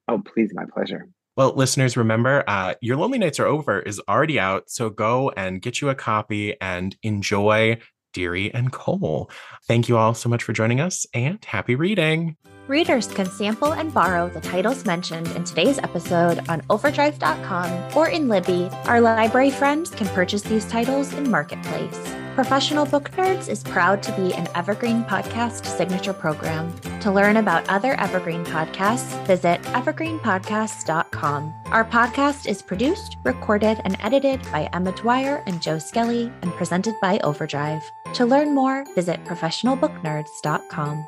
Oh, please. My pleasure. Well, listeners, remember, uh, Your Lonely Nights Are Over is already out, so go and get you a copy and enjoy Deary and Cole. Thank you all so much for joining us, and happy reading. Readers can sample and borrow the titles mentioned in today's episode on overdrive dot com or in Libby. Our library friends can purchase these titles in Marketplace. Professional Book Nerds is proud to be an Evergreen Podcast signature program. To learn about other Evergreen podcasts, visit evergreen podcasts dot com. Our podcast is produced, recorded, and edited by Emma Dwyer and Joe Skelly and presented by OverDrive. To learn more, visit professional book nerds dot com.